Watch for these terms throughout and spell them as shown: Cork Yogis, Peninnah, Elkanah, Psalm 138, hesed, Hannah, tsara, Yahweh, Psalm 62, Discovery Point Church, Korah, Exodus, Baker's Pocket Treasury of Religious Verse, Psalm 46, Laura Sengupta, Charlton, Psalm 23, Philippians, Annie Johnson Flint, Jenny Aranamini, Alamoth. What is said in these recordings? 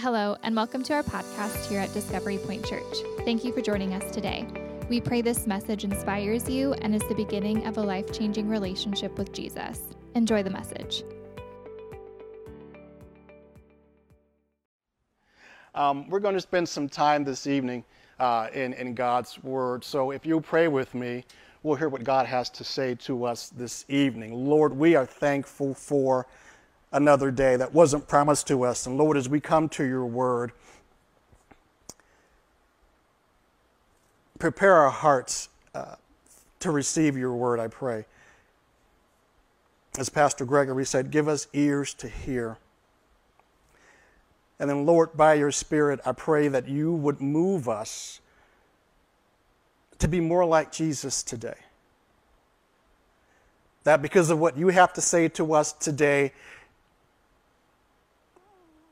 Hello, and welcome to our podcast here at Discovery Point Church. Thank you for joining us today. We pray this message inspires you and is the beginning of a life-changing relationship with Jesus. Enjoy the message. We're going to spend some time this evening in God's Word. So if you'll pray with me, we'll hear what God has to say to us this evening. Lord, we are thankful for another day that wasn't promised to us. And Lord, as we come to your word, prepare our hearts to receive your word, I pray. As Pastor Gregory said, give us ears to hear. And then Lord, by your Spirit, I pray that you would move us to be more like Jesus today. That because of what you have to say to us today,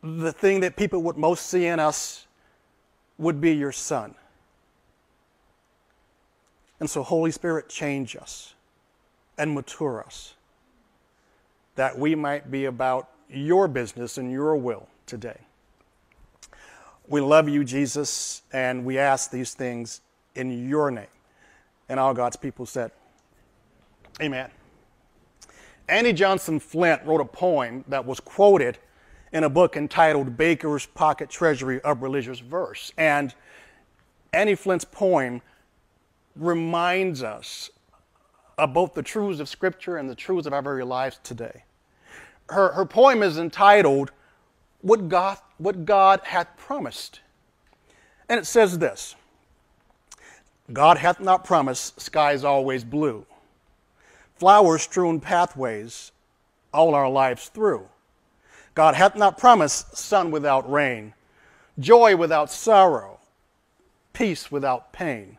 the thing that people would most see in us would be your Son. And so, Holy Spirit, change us and mature us that we might be about your business and your will today. We love you, Jesus, and we ask these things in your name. And all God's people said, amen. Annie Johnson Flint wrote a poem that was quoted in a book entitled Baker's Pocket Treasury of Religious Verse. And Annie Flint's poem reminds us of both the truths of Scripture and the truths of our very lives today. Her poem is entitled, What God Hath Promised. And it says this, God hath not promised skies always blue, flowers strewn pathways all our lives through. God hath not promised sun without rain, joy without sorrow, peace without pain.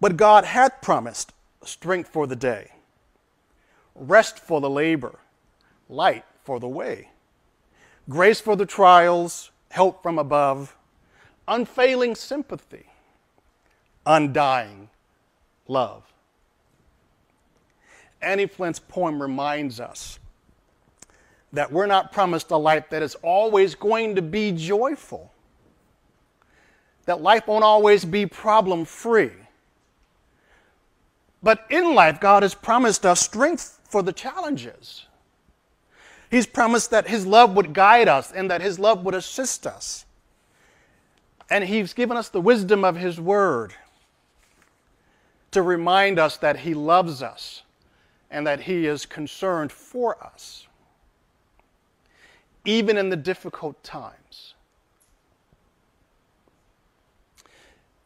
But God hath promised strength for the day, rest for the labor, light for the way, grace for the trials, help from above, unfailing sympathy, undying love. Annie Flint's poem reminds us that we're not promised a life that is always going to be joyful, that life won't always be problem-free. But in life, God has promised us strength for the challenges. He's promised that his love would guide us and that his love would assist us. And he's given us the wisdom of his word to remind us that he loves us and that he is concerned for us, even in the difficult times.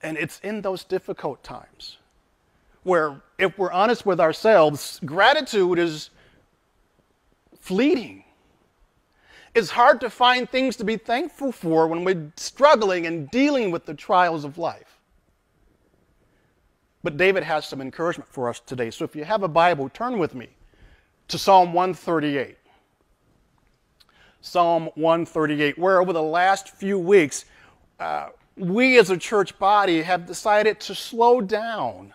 And it's in those difficult times where, if we're honest with ourselves, gratitude is fleeting. It's hard to find things to be thankful for when we're struggling and dealing with the trials of life. But David has some encouragement for us today. So if you have a Bible, turn with me to Psalm 138. Psalm 138, where over the last few weeks, we as a church body have decided to slow down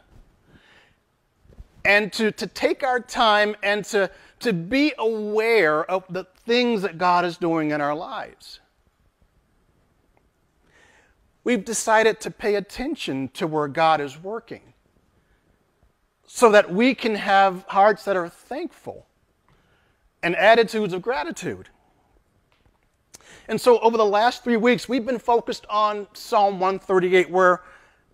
and to take our time and to be aware of the things that God is doing in our lives. We've decided to pay attention to where God is working so that we can have hearts that are thankful and attitudes of gratitude. And so over the last 3 weeks, we've been focused on Psalm 138, where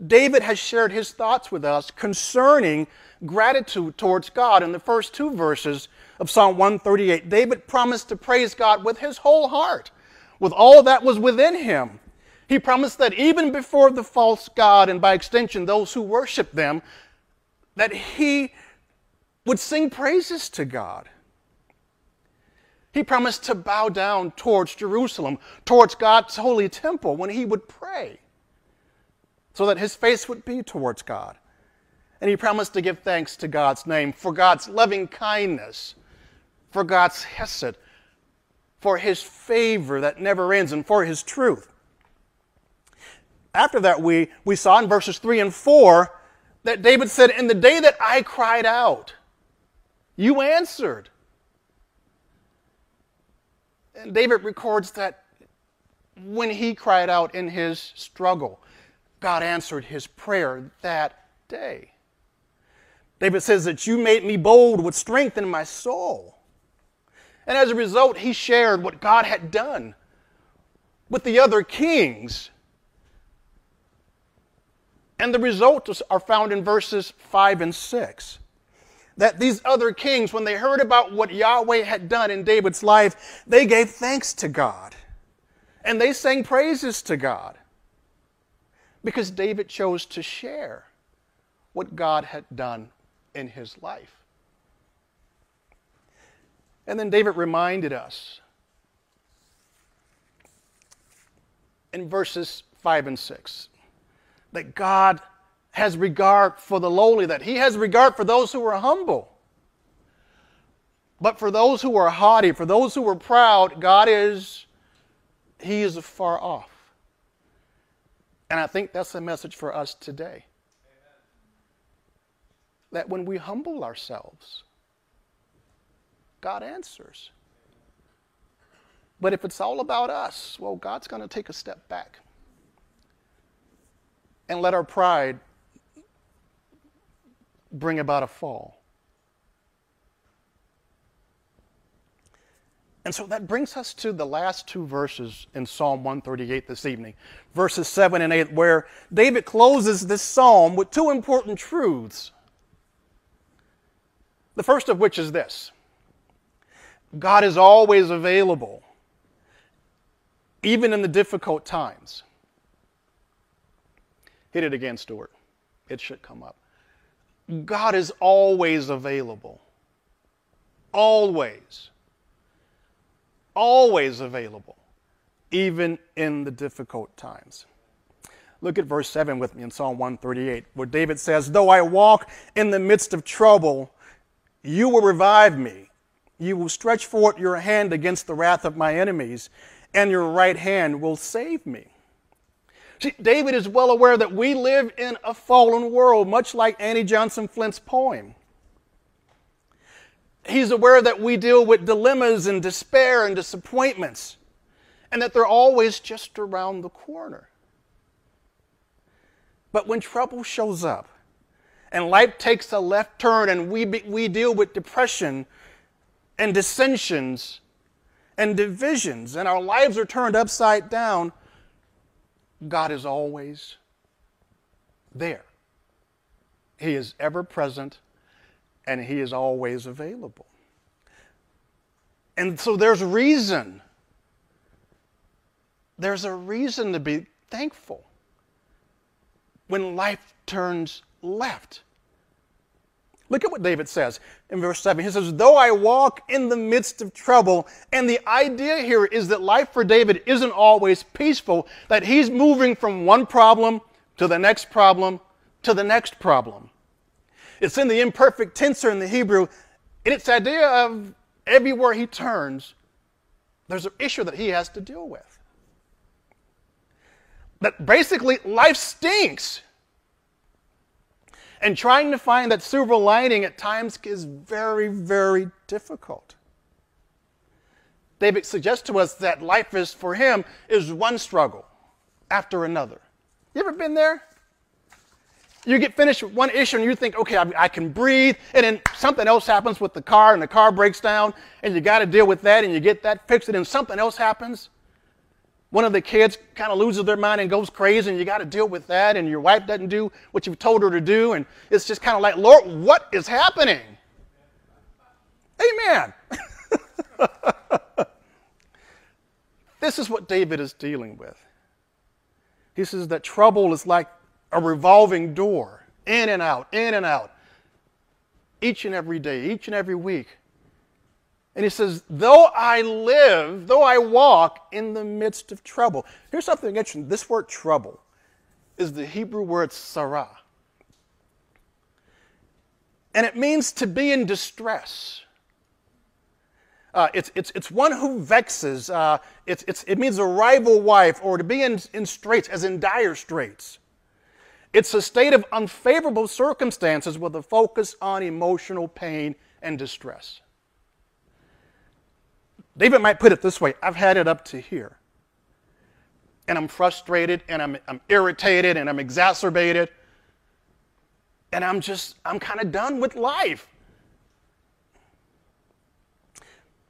David has shared his thoughts with us concerning gratitude towards God. In the first two verses of Psalm 138, David promised to praise God with his whole heart, with all that was within him. He promised that even before the false God, and by extension those who worship them, that he would sing praises to God. He promised to bow down towards Jerusalem, towards God's holy temple, when he would pray, so that his face would be towards God. And he promised to give thanks to God's name for God's loving kindness, for God's hesed, for his favor that never ends, and for his truth. After that, we saw in verses 3 and 4 that David said, "In the day that I cried out, you answered." And David records that when he cried out in his struggle, God answered his prayer that day. David says that you made me bold with strength in my soul. And as a result, he shared what God had done with the other kings. And the results are found in verses 5 and 6. That these other kings, when they heard about what Yahweh had done in David's life, they gave thanks to God. And they sang praises to God. Because David chose to share what God had done in his life. And then David reminded us in verses 5 and 6 that God has regard for the lowly, that he has regard for those who are humble. But for those who are haughty, for those who are proud, he is afar off. And I think that's a message for us today. Amen. That when we humble ourselves, God answers. But if it's all about us, well, God's going to take a step back and let our pride bring about a fall. And so that brings us to the last two verses in Psalm 138 this evening, verses 7 and 8, where David closes this psalm with two important truths. The first of which is this: God is always available, even in the difficult times. Hit it again, Stuart. It should come up. God is always available. Always. Always available, even in the difficult times. Look at verse 7 with me in Psalm 138, where David says, "Though I walk in the midst of trouble, you will revive me. You will stretch forth your hand against the wrath of my enemies, and your right hand will save me." See, David is well aware that we live in a fallen world, much like Annie Johnson Flint's poem. He's aware that we deal with dilemmas and despair and disappointments, and that they're always just around the corner. But when trouble shows up, and life takes a left turn, and we deal with depression and dissensions and divisions, and our lives are turned upside down, God is always there. He is ever present, and he is always available. And so there's reason. There's a reason to be thankful when life turns left. Look at what David says in verse 7. He says, "Though I walk in the midst of trouble," and the idea here is that life for David isn't always peaceful, that he's moving from one problem to the next problem to the next problem. It's in the imperfect tensor in the Hebrew, and it's the idea of everywhere he turns, there's an issue that he has to deal with. That basically life stinks. And trying to find that silver lining at times is very, very difficult. David suggests to us that life is, for him, is one struggle after another. You ever been there? You get finished with one issue and you think, okay, I can breathe, and then something else happens with the car, and the car breaks down, and you got to deal with that, and you get that fixed, and then something else happens. One of the kids kind of loses their mind and goes crazy, and you got to deal with that, and your wife doesn't do what you've told her to do, and it's just kind of like, Lord, what is happening? Amen. This is what David is dealing with. He says that trouble is like a revolving door, in and out, in and out, each and every day, each and every week. And he says, though I live, though I walk in the midst of trouble. Here's something interesting. This word trouble is the Hebrew word tsara. And it means to be in distress. It's one who vexes. It means a rival wife, or to be in straits, as in dire straits. It's a state of unfavorable circumstances with a focus on emotional pain and distress. David might put it this way: I've had it up to here. and I'm frustrated, and I'm irritated, and I'm exacerbated, and I'm kind of done with life.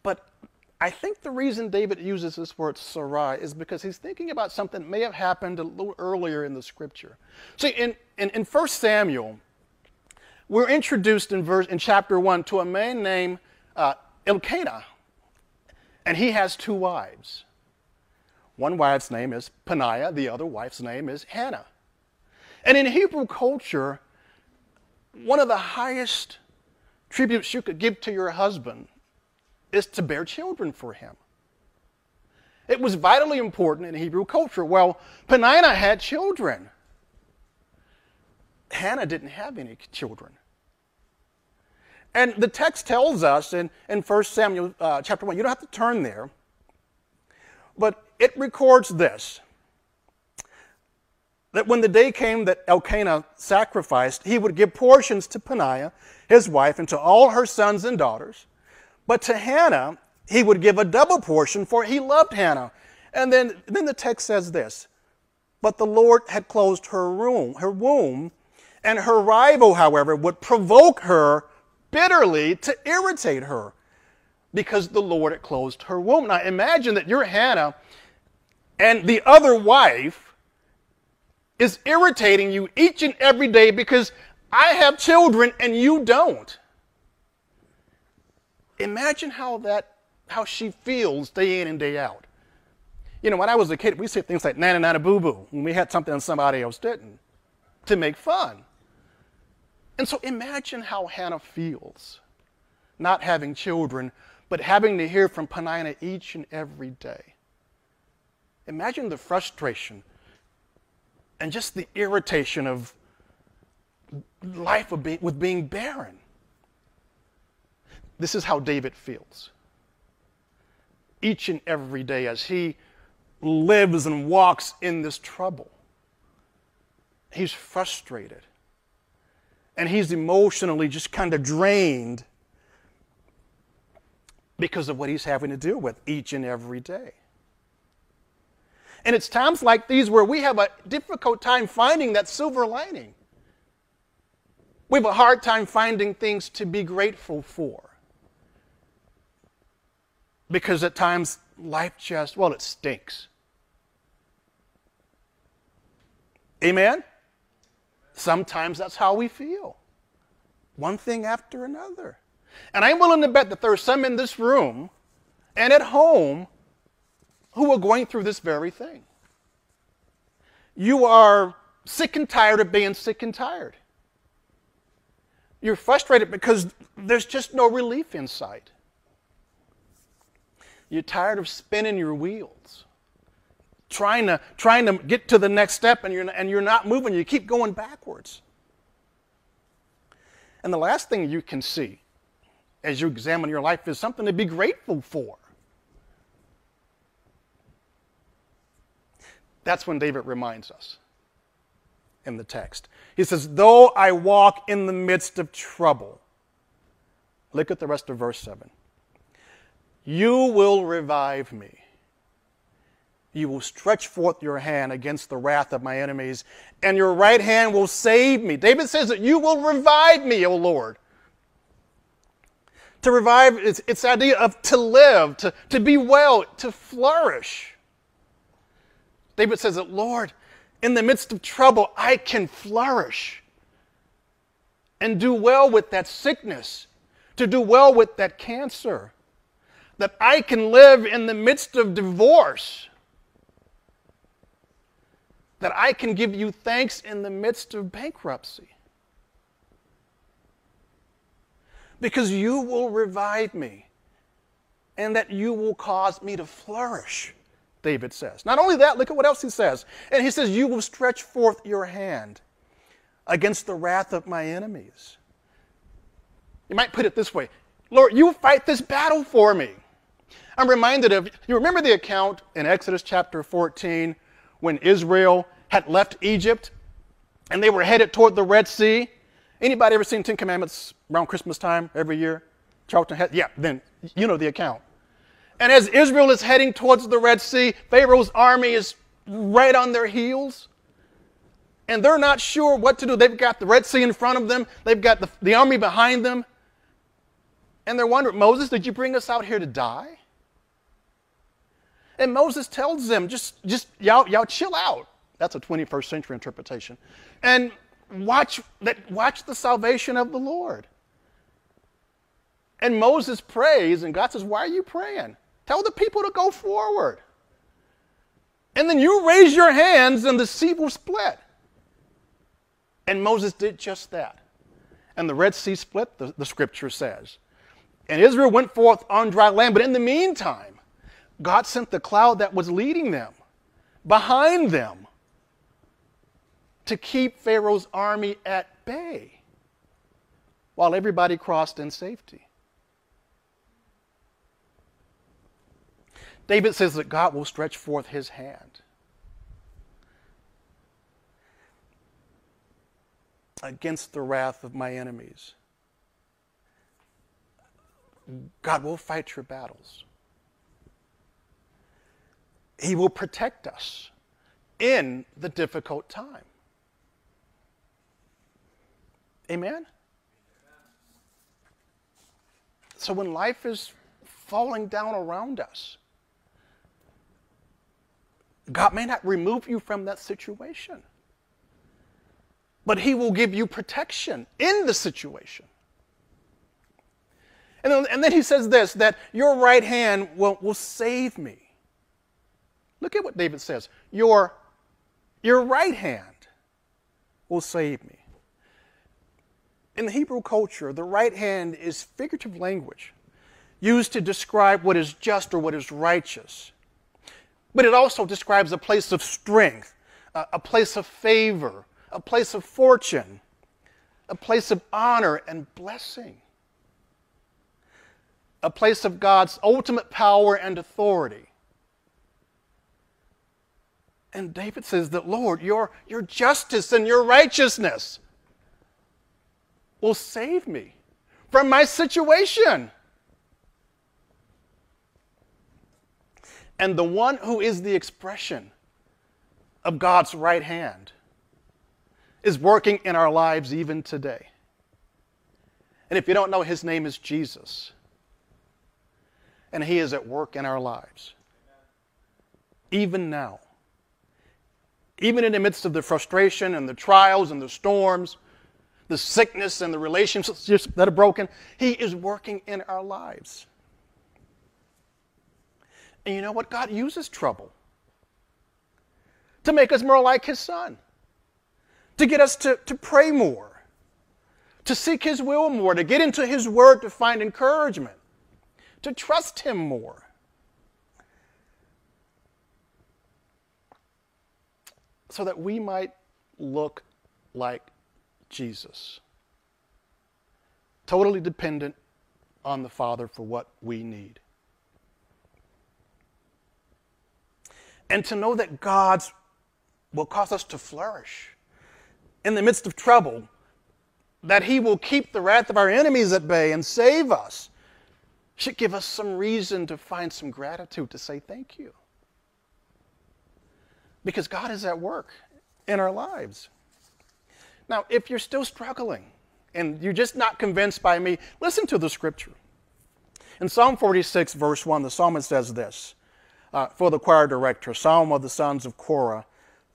But I think the reason David uses this word Sarai is because he's thinking about something that may have happened a little earlier in the scripture. See, in 1 Samuel, we're introduced in chapter 1 to a man named Elkanah, and he has two wives. One wife's name is Peninnah, the other wife's name is Hannah. And in Hebrew culture, one of the highest tributes you could give to your husband is to bear children for him. It was vitally important in Hebrew culture. Well, Peninnah had children. Hannah didn't have any children. And the text tells us in 1 Samuel chapter 1, you don't have to turn there, but it records this, that when the day came that Elkanah sacrificed, he would give portions to Peninnah, his wife, and to all her sons and daughters. But to Hannah, he would give a double portion, for he loved Hannah. And then the text says this, but the Lord had closed her womb, and her rival, however, would provoke her bitterly to irritate her, because the Lord had closed her womb. Now imagine that you're Hannah, and the other wife is irritating you each and every day because I have children and you don't. Imagine how she feels day in and day out. You know, when I was a kid, we said things like "nana nana boo boo" when we had something somebody else didn't, to make fun. And so imagine how Hannah feels, not having children, but having to hear from Peninnah each and every day. Imagine the frustration and just the irritation of life with being barren. This is how David feels each and every day as he lives and walks in this trouble. He's frustrated, and he's emotionally just kind of drained because of what he's having to deal with each and every day. And it's times like these where we have a difficult time finding that silver lining. We have a hard time finding things to be grateful for, because at times life just, well, it stinks. Amen? Sometimes that's how we feel. One thing after another. And I'm willing to bet that there are some in this room and at home who are going through this very thing. You are sick and tired of being sick and tired. You're frustrated because there's just no relief in sight. You're tired of spinning your wheels, trying to get to the next step, and you're not moving. You keep going backwards. And the last thing you can see as you examine your life is something to be grateful for. That's when David reminds us in the text. He says, though I walk in the midst of trouble, look at the rest of verse 7. You will revive me. You will stretch forth your hand against the wrath of my enemies, and your right hand will save me. David says that you will revive me, O Lord. To revive, it's the idea of to live, to be well, to flourish. David says that, Lord, in the midst of trouble, I can flourish and do well with that sickness, to do well with that cancer, that I can live in the midst of divorce, that I can give you thanks in the midst of bankruptcy. Because you will revive me, and that you will cause me to flourish, David says. Not only that, look at what else he says. And he says, you will stretch forth your hand against the wrath of my enemies. You might put it this way, Lord, you fight this battle for me. I'm reminded of, you remember the account in Exodus chapter 14 when Israel had left Egypt and they were headed toward the Red Sea? Anybody ever seen Ten Commandments around Christmas time every year? Charlton had, yeah, then you know the account. And as Israel is heading towards the Red Sea, Pharaoh's army is right on their heels, and they're not sure what to do. They've got the Red Sea in front of them. They've got the army behind them. And they're wondering, Moses, did you bring us out here to die? And Moses tells them, y'all chill out. That's a 21st century interpretation. And watch the salvation of the Lord. And Moses prays, and God says, why are you praying? Tell the people to go forward. And then you raise your hands, and the sea will split. And Moses did just that. And the Red Sea split, the scripture says. And Israel went forth on dry land. But in the meantime, God sent the cloud that was leading them, behind them, to keep Pharaoh's army at bay while everybody crossed in safety. David says that God will stretch forth his hand. Against the wrath of my enemies. God will fight your battles. He will protect us in the difficult time. Amen? So when life is falling down around us, God may not remove you from that situation, but he will give you protection in the situation. And then he says this, that your right hand will save me. Look at what David says. Your right hand will save me. In the Hebrew culture, the right hand is figurative language used to describe what is just or what is righteous. But it also describes a place of strength, a place of favor, a place of fortune, a place of honor and blessing, a place of God's ultimate power and authority. And David says that, Lord, your justice and your righteousness will save me from my situation. And the one who is the expression of God's right hand is working in our lives even today. And if you don't know, his name is Jesus. And he is at work in our lives. Even now. Even in the midst of the frustration and the trials and the storms, the sickness and the relationships that are broken, he is working in our lives. And you know what? God uses trouble to make us more like his son, to get us to pray more, to seek his will more, to get into his word to find encouragement, to trust him more. So that we might look like Jesus, totally dependent on the Father for what we need. And to know that God will cause us to flourish in the midst of trouble, that he will keep the wrath of our enemies at bay and save us, should give us some reason to find some gratitude, to say thank you. Because God is at work in our lives. Now, if you're still struggling and you're just not convinced by me, listen to the scripture. In Psalm 46, verse 1, the psalmist says this, for the choir director, Psalm of the sons of Korah,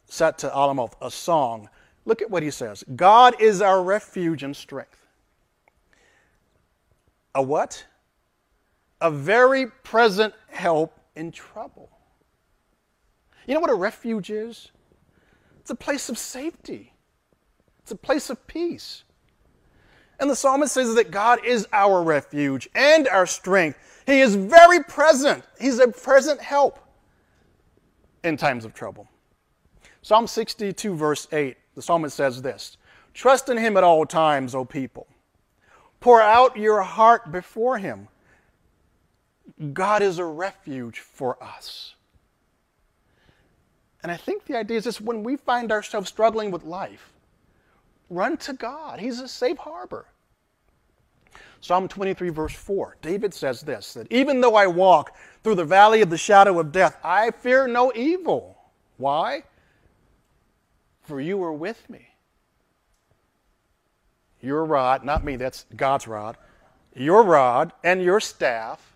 set to Alamoth, a song. Look at what he says. God is our refuge and strength. A what? A very present help in trouble. You know what a refuge is? It's a place of safety. It's a place of peace. And the psalmist says that God is our refuge and our strength. He is very present. He's a present help in times of trouble. Psalm 62, verse 8, the psalmist says this, trust in him at all times, O people. Pour out your heart before him. God is a refuge for us. And I think the idea is this, when we find ourselves struggling with life, run to God. He's a safe harbor. Psalm 23, verse 4, David says this, that even though I walk through the valley of the shadow of death, I fear no evil, Why? For you were with me. Your rod, not me, that's God's rod. Your rod and your staff,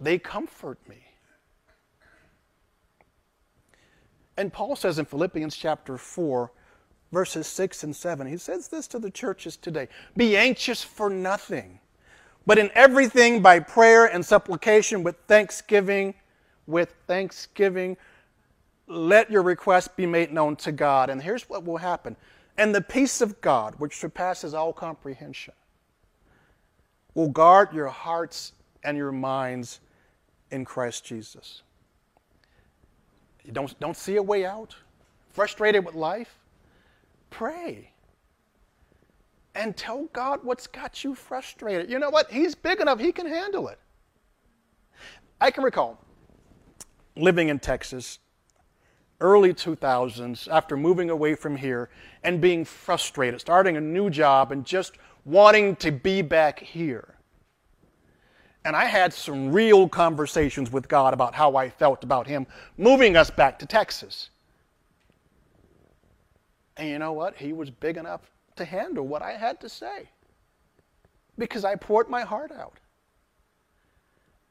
they comfort me. And Paul says in Philippians chapter 4, verses 6 and 7, he says this to the churches today, "Be anxious for nothing, but in everything by prayer and supplication with thanksgiving, let your requests be made known to God." And here's what will happen. "And the peace of God, which surpasses all comprehension, will guard your hearts and your minds in Christ Jesus." You don't see a way out? Frustrated with life? Pray. And tell God what's got you frustrated. You know what? He's big enough. He can handle it. I can recall living in Texas, early 2000s, after moving away from here and being frustrated, starting a new job and just wanting to be back here. And I had some real conversations with God about how I felt about Him moving us back to Texas. And you know what? He was big enough to handle what I had to say, because I poured my heart out.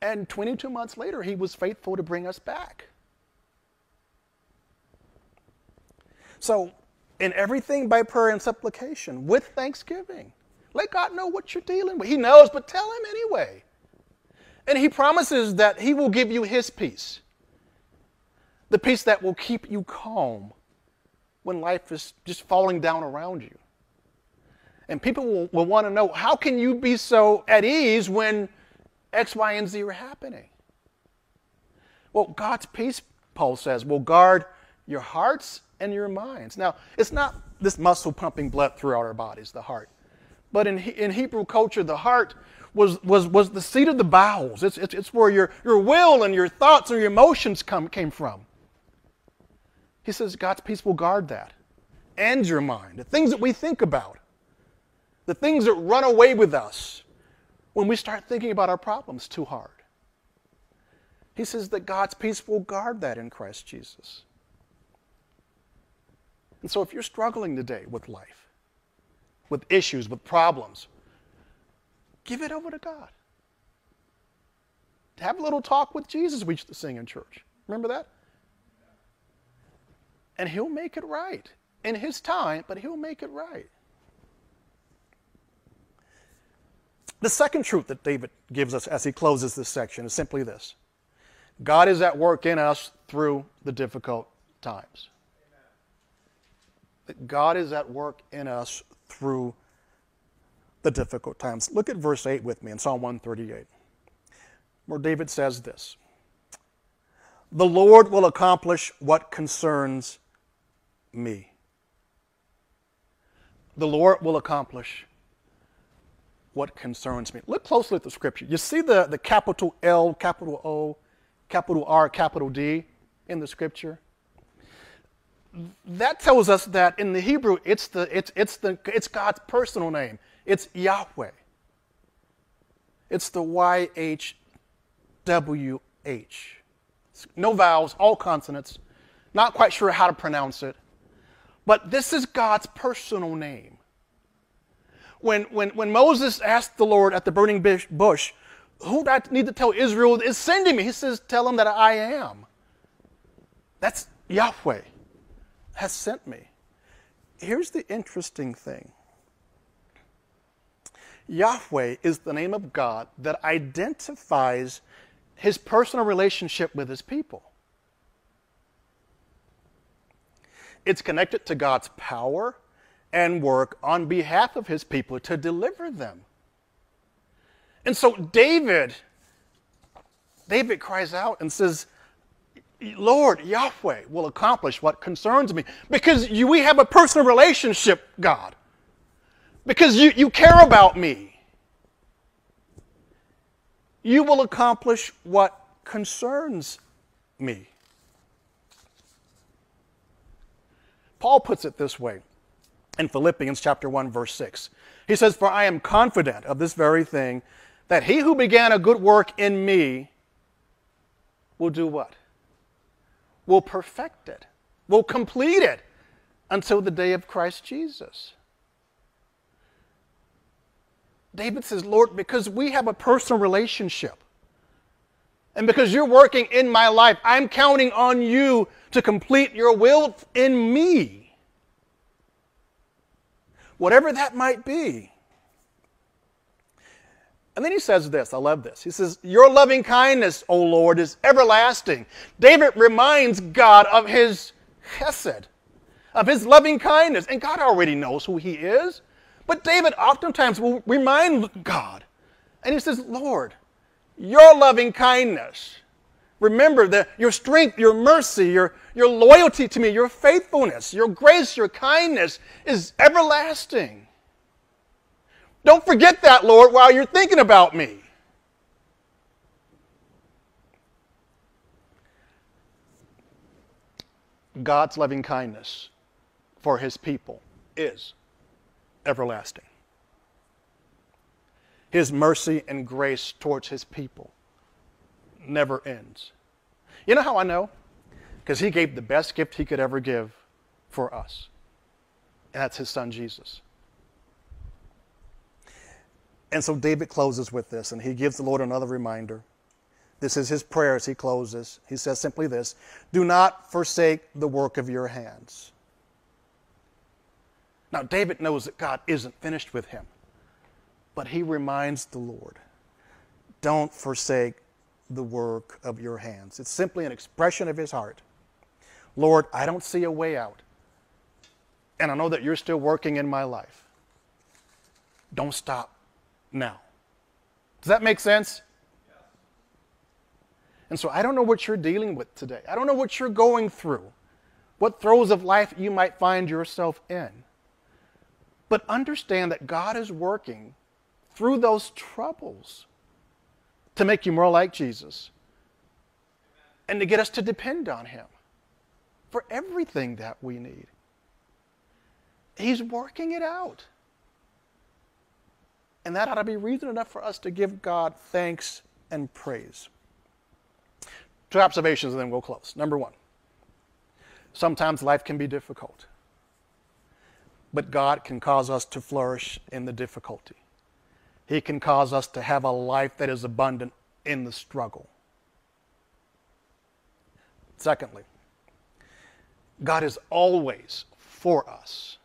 And 22 months later, He was faithful to bring us back. So, in everything by prayer and supplication, with thanksgiving. Let God know what you're dealing with. He knows, but tell Him anyway. And He promises that He will give you His peace, the peace that will keep you calm when life is just falling down around you. And people will want to know, how can you be so at ease when X, Y, and Z are happening? Well, God's peace, Paul says, will guard your hearts and your minds. Now, it's not this muscle pumping blood throughout our bodies, the heart. But in Hebrew culture, the heart was the seat of the bowels. It's where your will and your thoughts and your emotions came from. He says God's peace will guard that and your mind, the things that we think about, the things that run away with us when we start thinking about our problems too hard. He says that God's peace will guard that in Christ Jesus. And so if you're struggling today with life, with issues, with problems, give it over to God. Have a little talk with Jesus, we used to sing in church. Remember that? And He'll make it right in His time, but He'll make it right. The second truth that David gives us as he closes this section is simply this: God is at work in us through the difficult times. God is at work in us through the difficult times. Look at verse 8 with me in Psalm 138, where David says this: "The Lord will accomplish what concerns me." The Lord will accomplish what concerns me. Look closely at the scripture. You see the capital L, capital O, capital R, capital D in the scripture? That tells us that in the Hebrew, it's God's personal name. It's Yahweh. It's the YHWH. No vowels, all consonants. Not quite sure how to pronounce it. But this is God's personal name. When Moses asked the Lord at the burning bush, "Who do I need to tell Israel is sending me?" He says, "Tell them that I am." That's Yahweh has sent me. Here's the interesting thing. Yahweh is the name of God that identifies His personal relationship with His people. It's connected to God's power and work on behalf of His people to deliver them. And so David cries out and says, "Lord, Yahweh will accomplish what concerns me." Because we have a personal relationship, God. Because you care about me. You will accomplish what concerns me. Paul puts it this way in Philippians chapter 1, verse 6. He says, "For I am confident of this very thing, that He who began a good work in me will do" what? will perfect it, will complete it until the day of Christ Jesus. David says, Lord, because we have a personal relationship and because you're working in my life, I'm counting on you to complete your will in me. Whatever that might be. And then he says this, I love this. He says, your loving kindness, O Lord, is everlasting. David reminds God of his chesed, of his loving kindness. And God already knows who he is. But David oftentimes will remind God. And he says, Lord, your loving kindness. Remember that your strength, your mercy, your loyalty to me, your faithfulness, your grace, your kindness is everlasting. Don't forget that, Lord, while you're thinking about me. God's loving kindness for his people is everlasting. His mercy and grace towards his people never ends. You know how I know? Because he gave the best gift he could ever give for us. And that's his son, Jesus. And so David closes with this, and he gives the Lord another reminder. This is his prayer as he closes. He says simply this, do not forsake the work of your hands. Now, David knows that God isn't finished with him, but he reminds the Lord, don't forsake the work of your hands. It's simply an expression of his heart. Lord, I don't see a way out, and I know that you're still working in my life. Don't stop now. Does that make sense? Yes. And so I don't know what you're dealing with today. I don't know what you're going through, what throes of life you might find yourself in. But understand that God is working through those troubles to make you more like Jesus and to get us to depend on him for everything that we need. He's working it out. And that ought to be reason enough for us to give God thanks and praise. Two observations and then we'll close. Number one, sometimes life can be difficult, but God can cause us to flourish in the difficulty. He can cause us to have a life that is abundant in the struggle. Secondly, God is always for us.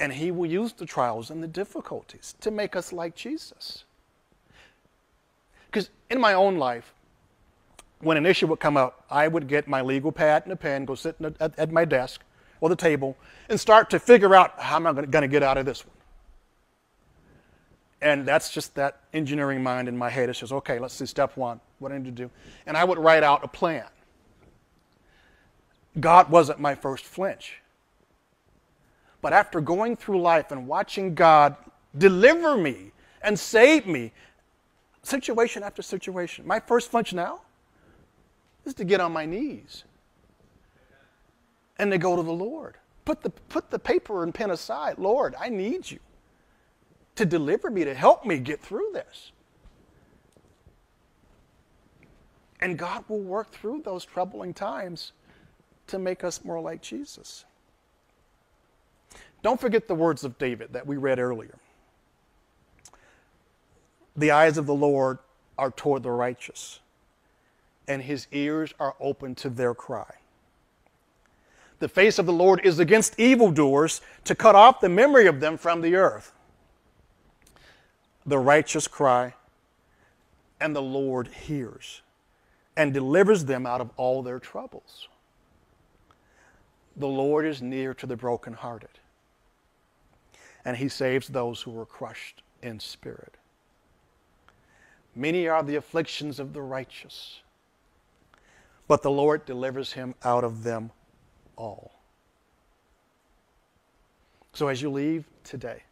And he will use the trials and the difficulties to make us like Jesus. Because in my own life, when an issue would come up, I would get my legal pad and a pen, go sit at my desk or the table, and start to figure out how am I going to get out of this one. And that's just that engineering mind in my head. It says, okay, let's see step one, what I need to do. And I would write out a plan. God wasn't my first flinch. But after going through life and watching God deliver me and save me, situation after situation, my first flinch now is to get on my knees and to go to the Lord. Put the paper and pen aside. Lord, I need you to deliver me, to help me get through this. And God will work through those troubling times to make us more like Jesus. Don't forget the words of David that we read earlier. The eyes of the Lord are toward the righteous, and his ears are open to their cry. The face of the Lord is against evildoers to cut off the memory of them from the earth. The righteous cry, and the Lord hears and delivers them out of all their troubles. The Lord is near to the brokenhearted, and he saves those who are crushed in spirit. Many are the afflictions of the righteous, but the Lord delivers him out of them all. So as you leave today,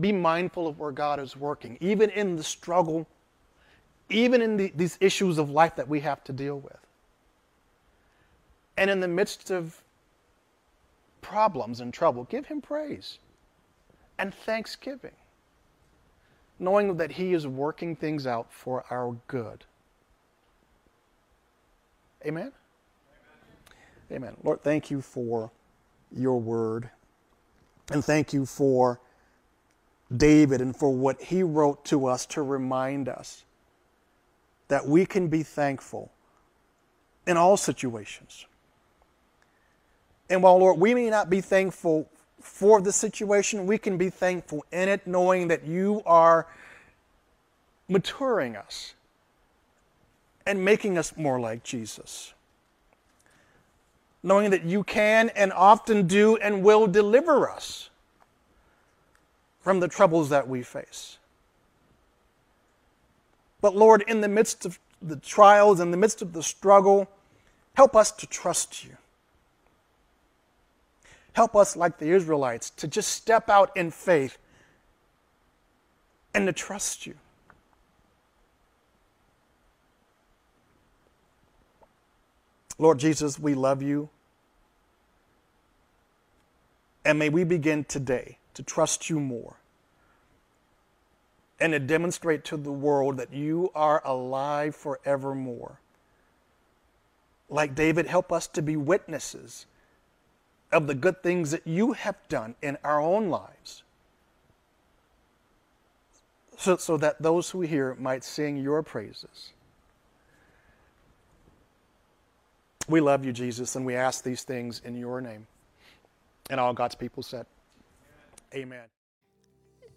be mindful of where God is working, even in the struggle, even in these issues of life that we have to deal with. And in the midst of problems and trouble, give him praise and thanksgiving, knowing that he is working things out for our good Amen? Amen. Amen. Lord, thank you for your word. And thank you for David and for what he wrote to us to remind us that we can be thankful in all situations. And while, Lord, we may not be thankful for the situation, we can be thankful in it, knowing that you are maturing us and making us more like Jesus. Knowing that you can and often do and will deliver us from the troubles that we face. But Lord, in the midst of the trials, in the midst of the struggle, help us to trust you. Help us, like the Israelites, to just step out in faith and to trust you. Lord Jesus, we love you. And may we begin today to trust you more and to demonstrate to the world that you are alive forevermore. Like David, help us to be witnesses of the good things that you have done in our own lives, so that those who hear might sing your praises. We love you, Jesus, and we ask these things in your name. And all God's people said, amen.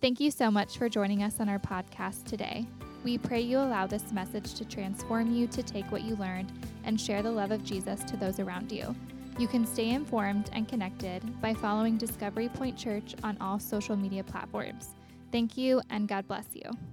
Thank you so much for joining us on our podcast today. We pray you allow this message to transform you to take what you learned and share the love of Jesus to those around you. You can stay informed and connected by following Discovery Point Church on all social media platforms. Thank you, and God bless you.